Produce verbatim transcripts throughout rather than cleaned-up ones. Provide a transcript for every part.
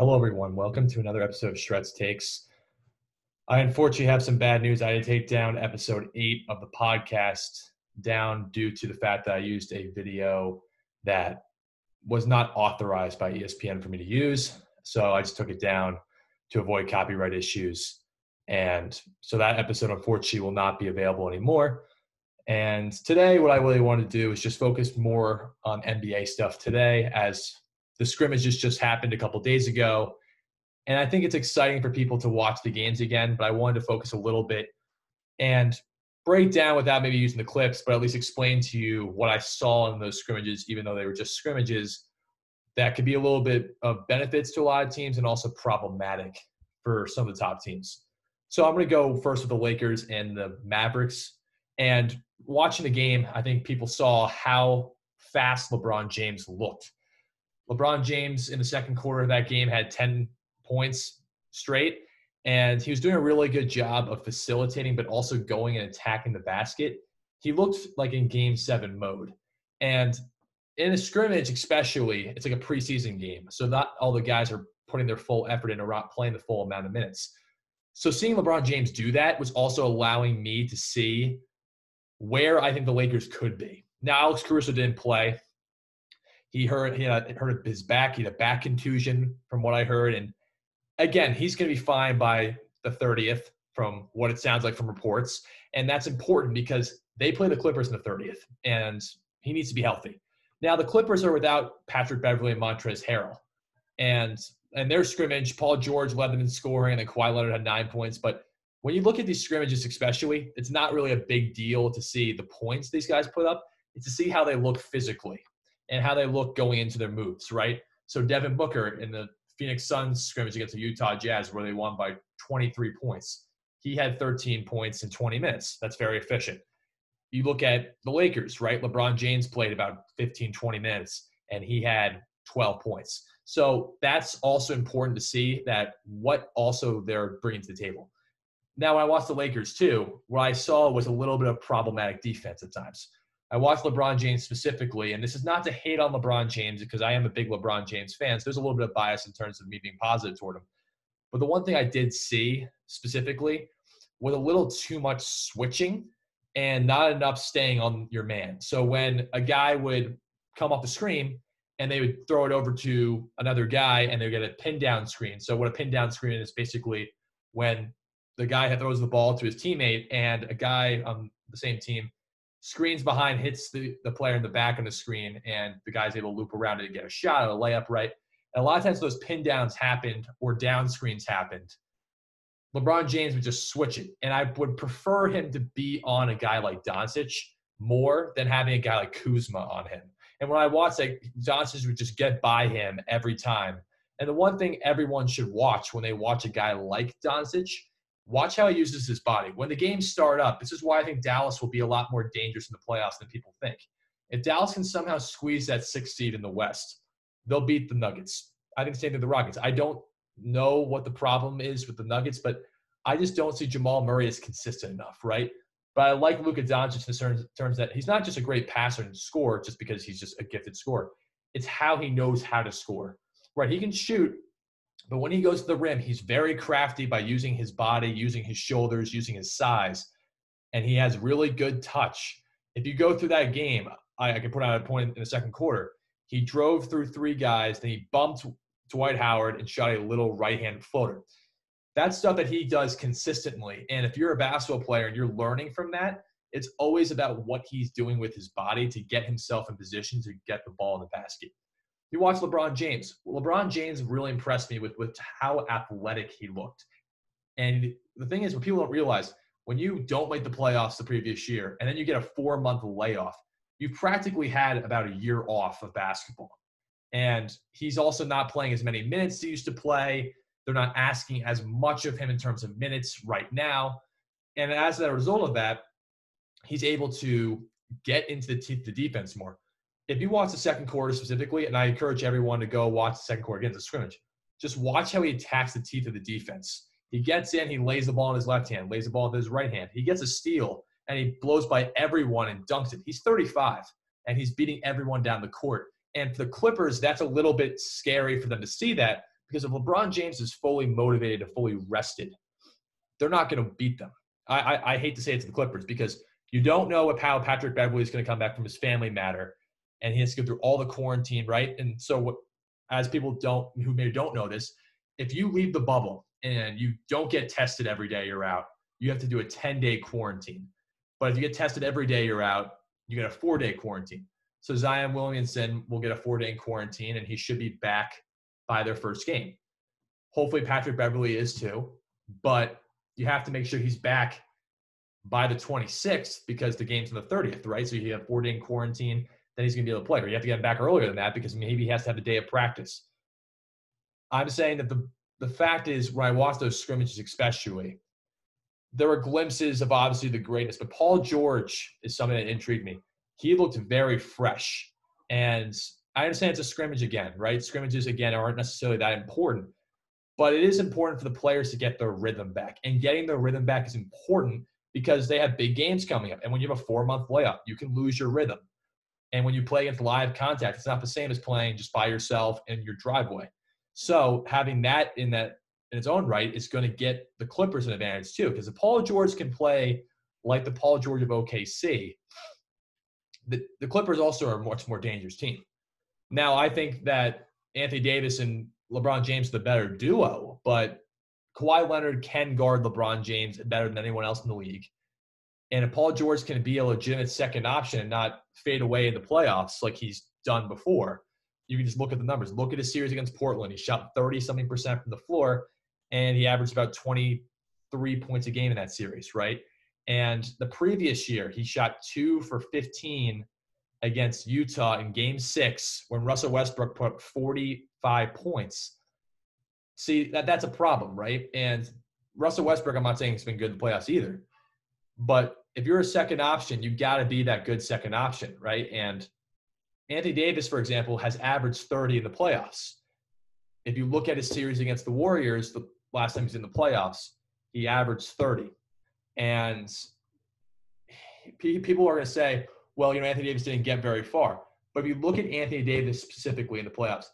Hello, everyone. Welcome to another episode of Shred's Takes. I unfortunately have some bad news. I had to take down episode eight of the podcast down due to the fact that I used a video that was not authorized by E S P N for me to use. So I just took it down to avoid copyright issues. And so that episode, unfortunately, will not be available anymore. And today, what I really want to do is just focus more on N B A stuff today, as the scrimmages just happened a couple days ago, and I think it's exciting for people to watch the games again, but I wanted to focus a little bit and break down without maybe using the clips, but at least explain to you what I saw in those scrimmages, even though they were just scrimmages, that could be a little bit of benefits to a lot of teams and also problematic for some of the top teams. So I'm going to go first with the Lakers and the Mavericks. And watching the game, I think people saw how fast LeBron James looked. LeBron James in the second quarter of that game had ten points straight, and he was doing a really good job of facilitating, but also going and attacking the basket. He looked like in game seven mode. And in a scrimmage especially, it's like a preseason game, so not all the guys are putting their full effort into playing the full amount of minutes. So seeing LeBron James do that was also allowing me to see where I think the Lakers could be. Now, Alex Caruso didn't play. He hurt, he had, hurt his back. He had a back contusion from what I heard. And, again, he's going to be fine by the thirtieth from what it sounds like from reports. And that's important because they play the Clippers in the thirtieth, and he needs to be healthy. Now, the Clippers are without Patrick Beverley and Montrezl Harrell. And in their scrimmage, Paul George led them in scoring, and Kawhi Leonard had nine points. But when you look at these scrimmages especially, it's not really a big deal to see the points these guys put up. It's to see how they look physically and how they look going into their moves, right? So Devin Booker in the Phoenix Suns scrimmage against the Utah Jazz, where they won by twenty-three points, he had thirteen points in twenty minutes. That's very efficient. You look at the Lakers, right? LeBron James played about fifteen, twenty minutes, and he had twelve points. So that's also important to see that what also they're bringing to the table. Now, when I watched the Lakers too, what I saw was a little bit of problematic defense at times. I watched LeBron James specifically, and this is not to hate on LeBron James because I am a big LeBron James fan, so there's a little bit of bias in terms of me being positive toward him. But the one thing I did see specifically was a little too much switching and not enough staying on your man. So when a guy would come off the screen and they would throw it over to another guy and they would get a pin-down screen. So what a pin-down screen is basically when the guy throws the ball to his teammate and a guy on the same team screens behind, hits the, the player in the back on the screen, and the guy's able to loop around it and get a shot at a layup, right? And a lot of times those pin downs happened or down screens happened. LeBron James would just switch it. And I would prefer him to be on a guy like Doncic more than having a guy like Kuzma on him. And when I watched, like, Doncic would just get by him every time. And the one thing everyone should watch when they watch a guy like Doncic, watch how he uses his body. When the games start up, this is why I think Dallas will be a lot more dangerous in the playoffs than people think. If Dallas can somehow squeeze that sixth seed in the West, they'll beat the Nuggets. I think the same thing with the Rockets. I don't know what the problem is with the Nuggets, but I just don't see Jamal Murray as consistent enough, right? But I like Luka Doncic in terms that he's not just a great passer and scorer just because he's just a gifted scorer. It's how he knows how to score, right? He can shoot. But when he goes to the rim, he's very crafty by using his body, using his shoulders, using his size, and he has really good touch. If you go through that game, I, I can put out a point in the second quarter. He drove through three guys, then he bumped Dwight Howard and shot a little right-handed floater. That's stuff that he does consistently, and if you're a basketball player and you're learning from that, it's always about what he's doing with his body to get himself in position to get the ball in the basket. You watch LeBron James. LeBron James really impressed me with, with how athletic he looked. And the thing is, what people don't realize, when you don't make the playoffs the previous year and then you get a four-month layoff, you've practically had about a year off of basketball. And he's also not playing as many minutes he used to play. They're not asking as much of him in terms of minutes right now. And as a result of that, he's able to get into the, t- the defense more. If you watch the second quarter specifically, and I encourage everyone to go watch the second quarter against the scrimmage, just watch how he attacks the teeth of the defense. He gets in, he lays the ball in his left hand, lays the ball in his right hand. He gets a steal, and he blows by everyone and dunks it. He's thirty-five, and he's beating everyone down the court. And for the Clippers, that's a little bit scary for them to see that Because if LeBron James is fully motivated and fully rested, they're not going to beat them. I, I, I hate to say it to the Clippers because you don't know how Patrick Beverley is going to come back from his family matter, and he has to go through all the quarantine, right? And so what, as people don't who maybe don't know this, if you leave the bubble and you don't get tested every day you're out, you have to do a ten-day quarantine. But if you get tested every day you're out, you get a four-day quarantine. So Zion Williamson will get a four-day quarantine, and he should be back by their first game. Hopefully Patrick Beverley is too, but you have to make sure he's back by the twenty-sixth because the game's on the thirtieth, right? So you have four-day quarantine, then he's going to be able to play. Or you have to get him back earlier than that because maybe he has to have a day of practice. I'm saying that the, the fact is, when I watch those scrimmages especially, there were glimpses of obviously the greatness, but Paul George is something that intrigued me. He looked very fresh. And I understand it's a scrimmage again, right? Scrimmages, again, aren't necessarily that important. But it is important for the players to get their rhythm back. And getting their rhythm back is important because they have big games coming up. And when you have a four-month layoff, you can lose your rhythm. And when you play against live contact, it's not the same as playing just by yourself in your driveway. So having that in that in its own right is going to get the Clippers an advantage too, because if Paul George can play like the Paul George of O K C, the, the Clippers also are a much more dangerous team. Now, I think that Anthony Davis and LeBron James are the better duo, but Kawhi Leonard can guard LeBron James better than anyone else in the league. And if Paul George can be a legitimate second option and not fade away in the playoffs like he's done before, you can just look at the numbers. Look at his series against Portland. He shot thirty-something percent from the floor, and he averaged about twenty-three points a game in that series, right? And the previous year, he shot two for fifteen against Utah in game six when Russell Westbrook put up forty-five points. See, that that's a problem, right? And Russell Westbrook, I'm not saying he's been good in the playoffs either. But if you're a second option, you got to be that good second option, right? And Anthony Davis, for example, has averaged thirty in the playoffs. If you look at his series against the Warriors, the last time he's in the playoffs, he averaged thirty. And people are going to say, well, you know, Anthony Davis didn't get very far. But if you look at Anthony Davis specifically in the playoffs,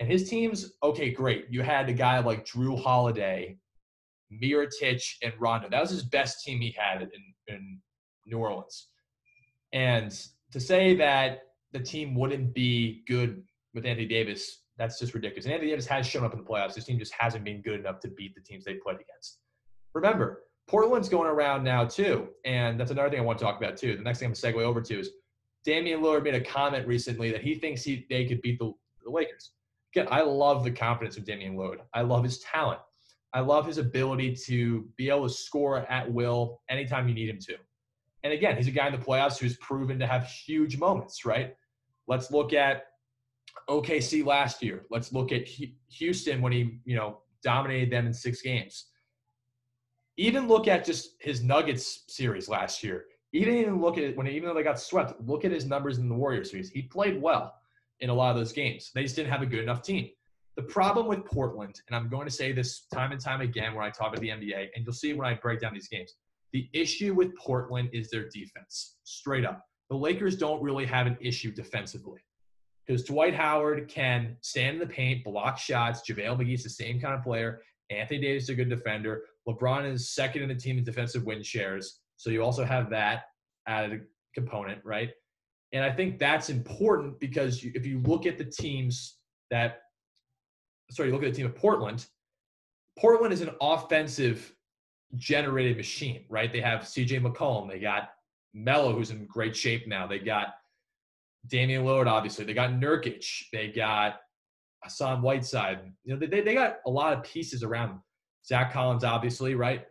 and his teams, okay, great. You had a guy like Drew Holiday, Mirotic, and Rondo. That was his best team he had in, in New Orleans. And to say that the team wouldn't be good with Anthony Davis, that's just ridiculous. And Anthony Davis has shown up in the playoffs. His team just hasn't been good enough to beat the teams they played against. Remember, Portland's going around now too, and that's another thing I want to talk about too. The next thing I'm going to segue over to is Damian Lillard made a comment recently that he thinks he, they could beat the, the Lakers. Again, I love the confidence of Damian Lillard. I love his talent. I love his ability to be able to score at will anytime you need him to. And again, he's a guy in the playoffs who's proven to have huge moments, right? Let's look at O K C last year. Let's look at Houston when he, you know, dominated them in six games. Even look at just his Nuggets series last year. Even even look at it when even though they got swept, look at his numbers in the Warriors series. He played well in a lot of those games. They just didn't have a good enough team. The problem with Portland, and I'm going to say this time and time again when I talk about the N B A, and you'll see when I break down these games, the issue with Portland is their defense, straight up. The Lakers don't really have an issue defensively because Dwight Howard can stand in the paint, block shots. JaVale McGee is the same kind of player. Anthony Davis is a good defender. LeBron is second in the team in defensive win shares. So you also have that added component, right? And I think that's important because if you look at the teams that – sorry, you look at the team of Portland, Portland is an offensive generated machine, right? They have C J. McCollum. They got Mello, who's in great shape now. They got Damian Lillard, obviously. They got Nurkic. They got Hassan Whiteside. You know, they, they got a lot of pieces around them. Zach Collins, obviously, right?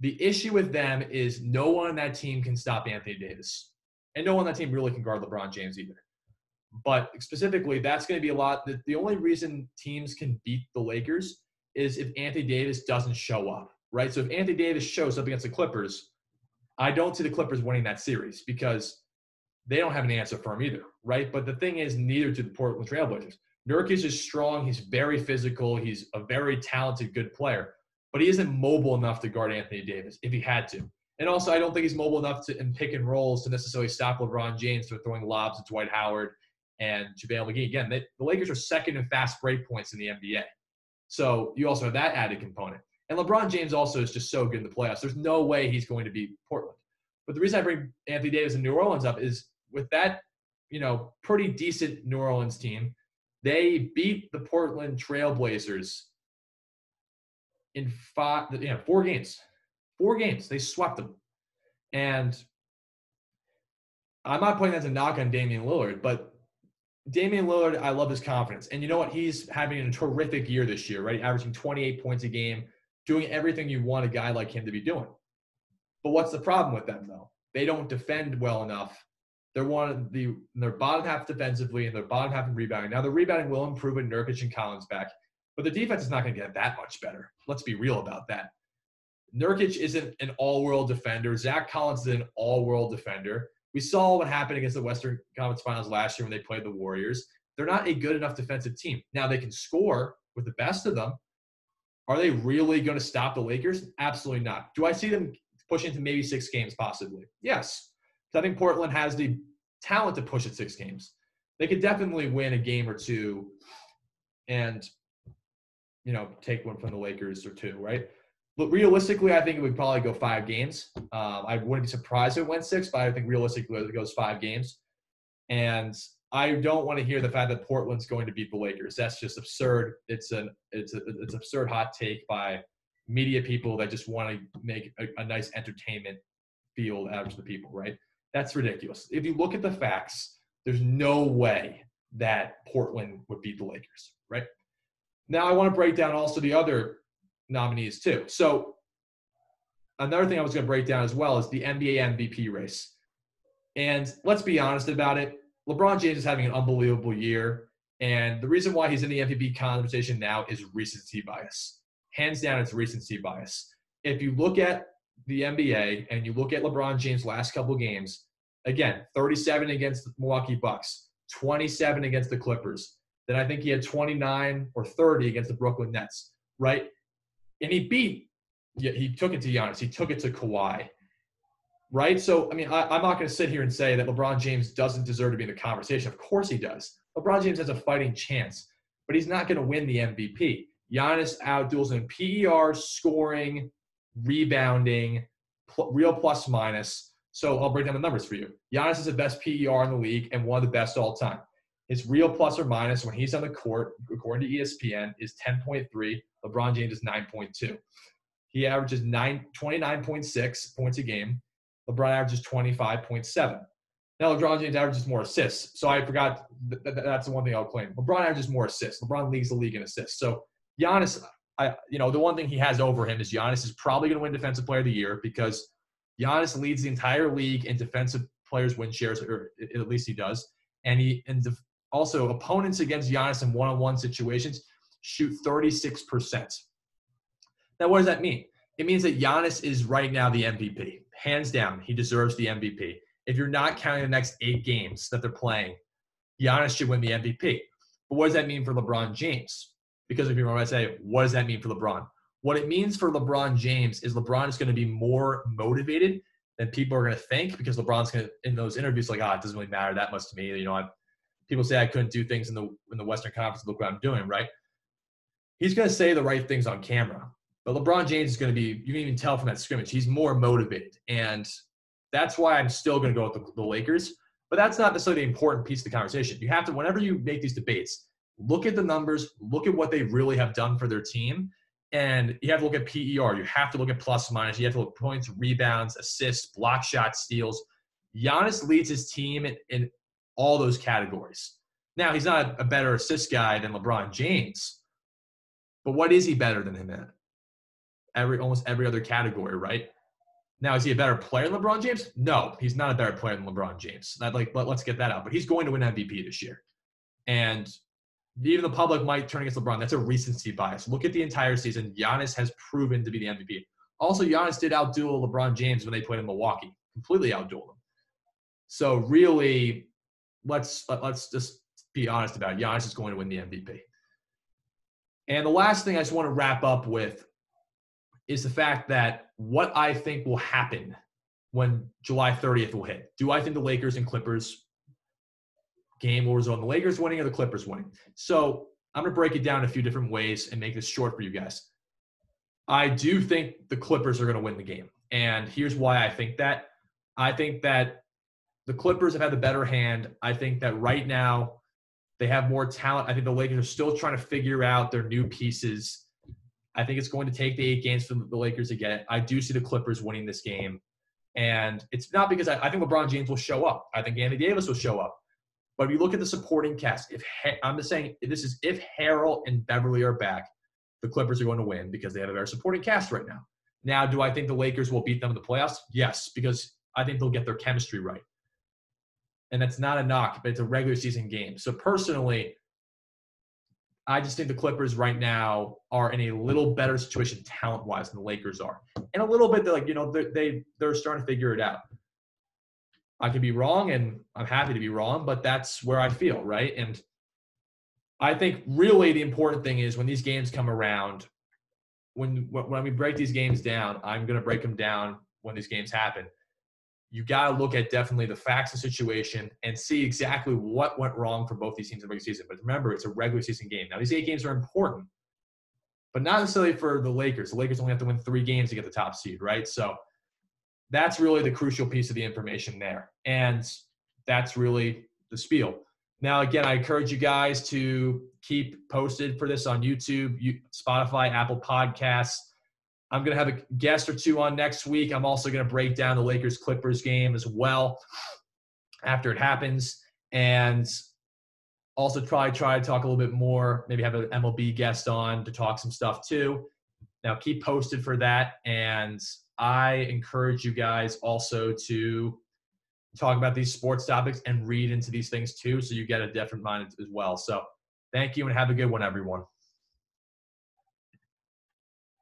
The issue with them is no one on that team can stop Anthony Davis. And no one on that team really can guard LeBron James either. But specifically, that's going to be a lot. The, the only reason teams can beat the Lakers is if Anthony Davis doesn't show up, right? So if Anthony Davis shows up against the Clippers, I don't see the Clippers winning that series because they don't have an answer for him either, right? But the thing is, neither do the Portland Trailblazers. Nurkic is strong. He's very physical. He's a very talented, good player. But he isn't mobile enough to guard Anthony Davis if he had to. And also, I don't think he's mobile enough to in pick and rolls to necessarily stop LeBron James from throwing lobs at Dwight Howard and JaVale McGee. Again, they, the Lakers are second in fast break points in the N B A. So you also have that added component. And LeBron James also is just so good in the playoffs. There's no way he's going to beat Portland. But the reason I bring Anthony Davis and New Orleans up is with that, you know, pretty decent New Orleans team, they beat the Portland Trailblazers in five, you know, four games. Four games. They swept them. And I'm not putting that as a knock on Damian Lillard, but Damian Lillard, I love his confidence. And you know what? He's having a terrific year this year, right? Averaging twenty-eight points a game, doing everything you want a guy like him to be doing. But what's the problem with them, though? They don't defend well enough. They're one of the they're bottom half defensively and they're bottom half in rebounding. Now, the rebounding will improve with Nurkic and Collins back, but the defense is not going to get that much better. Let's be real about that. Nurkic isn't an all-world defender. Zach Collins is an all-world defender. We saw what happened against the Western Conference Finals last year when they played the Warriors. They're not a good enough defensive team. Now, they can score with the best of them. Are they really going to stop the Lakers? Absolutely not. Do I see them pushing to maybe six games possibly? Yes. I think Portland has the talent to push at six games. They could definitely win a game or two and, you know, take one from the Lakers or two, right? But realistically, I think it would probably go five games. Um, I wouldn't be surprised if it went six, but I think realistically it goes five games. And I don't want to hear the fact that Portland's going to beat the Lakers. That's just absurd. It's an it's a, it's absurd hot take by media people that just want to make a, a nice entertainment field out of the people, right? That's ridiculous. If you look at the facts, there's no way that Portland would beat the Lakers, right? Now I want to break down also the other nominees too. So another thing I was going to break down as well is the N B A M V P race. And let's be honest about it. LeBron James is having an unbelievable year. And the reason why he's in the M V P conversation now is recency bias. Hands down, it's recency bias. If you look at the N B A and you look at LeBron James' last couple games, again, thirty-seven against the Milwaukee Bucks, twenty-seven against the Clippers. Then I think he had twenty-nine or thirty against the Brooklyn Nets, right? And he beat, yeah, he took it to Giannis. He took it to Kawhi, right? So, I mean, I, I'm not going to sit here and say that LeBron James doesn't deserve to be in the conversation. Of course he does. LeBron James has a fighting chance, but he's not going to win the M V P. Giannis outduels him in P E R, scoring, rebounding, pl- real plus minus. So I'll break down the numbers for you. Giannis is the best P E R in the league and one of the best all time. His real plus or minus when he's on the court, according to E S P N, is ten point three. LeBron James is nine point two. He averages twenty-nine point six points a game. LeBron averages twenty-five point seven. Now LeBron James averages more assists. So I forgot th- th- that's the one thing I'll claim. LeBron averages more assists. LeBron leads the league in assists. So Giannis, I, you know, the one thing he has over him is Giannis is probably going to win Defensive Player of the Year because Giannis leads the entire league in defensive players win shares, or at least he does. And he and the, also opponents against Giannis in one-on-one situations shoot thirty-six percent. Now, what does that mean? It means that Giannis is right now the M V P. Hands down, he deserves the M V P. If you're not counting the next eight games that they're playing, Giannis should win the M V P. But what does that mean for LeBron James? Because if you remember, I say, what does that mean for LeBron? What it means for LeBron James is LeBron is going to be more motivated than people are going to think, because LeBron's going to, in those interviews, like, ah, oh, it doesn't really matter that much to me. You know, I people say I couldn't do things in the in the Western Conference. Look what I'm doing, right? He's going to say the right things on camera. But LeBron James is going to be, you can even tell from that scrimmage, he's more motivated. And that's why I'm still going to go with the, the Lakers. But that's not necessarily the important piece of the conversation. You have to, whenever you make these debates, look at the numbers, look at what they really have done for their team. And you have to look at P E R. You have to look at plus minus. You have to look at points, rebounds, assists, block shots, steals. Giannis leads his team in, in all those categories. Now, he's not a better assist guy than LeBron James. But what is he better than him at? Every, almost every other category, right? Now, is he a better player than LeBron James? No, he's not a better player than LeBron James. Not like, let, let's get that out. But he's going to win M V P this year. And even the public might turn against LeBron. That's a recency bias. Look at the entire season. Giannis has proven to be the M V P. Also, Giannis did outduel LeBron James when they played in Milwaukee. Completely outdueled him. So really, let's let's just be honest about it. Giannis is going to win the M V P. And the last thing I just want to wrap up with is the fact that what I think will happen when July thirtieth will hit. Do I think the Lakers and Clippers game will result in the Lakers winning or the Clippers winning? So I'm going to break it down in a few different ways and make this short for you guys. I do think the Clippers are going to win the game. And here's why I think that. I think that the Clippers have had the better hand. I think that right now they have more talent. I think the Lakers are still trying to figure out their new pieces. I think it's going to take the eight games for the Lakers to get it. I do see the Clippers winning this game. And it's not because I, I think LeBron James will show up. I think Anthony Davis will show up. But if you look at the supporting cast, if ha- I'm just saying this is if Harrell and Beverley are back, the Clippers are going to win because they have a better supporting cast right now. Now, do I think the Lakers will beat them in the playoffs? Yes, because I think they'll get their chemistry right. And that's not a knock, but it's a regular season game. So personally, I just think the Clippers right now are in a little better situation talent-wise than the Lakers are. And a little bit, they're like, you know, they're, they, they're starting to figure it out. I could be wrong, and I'm happy to be wrong, but that's where I feel, right? And I think really the important thing is when these games come around, when when we break these games down, I'm going to break them down when these games happen. You got to look at definitely the facts of the situation and see exactly what went wrong for both these teams in the regular season. But remember, it's a regular season game. Now, these eight games are important, but not necessarily for the Lakers. The Lakers only have to win three games to get the top seed, right? So that's really the crucial piece of the information there. And that's really the spiel. Now, again, I encourage you guys to keep posted for this on YouTube, Spotify, Apple Podcasts. I'm going to have a guest or two on next week. I'm also going to break down the Lakers-Clippers game as well after it happens. And also try, try to talk a little bit more, maybe have an M L B guest on to talk some stuff too. Now, keep posted for that. And I encourage you guys also to talk about these sports topics and read into these things too, so you get a different mind as well. So thank you and have a good one, everyone.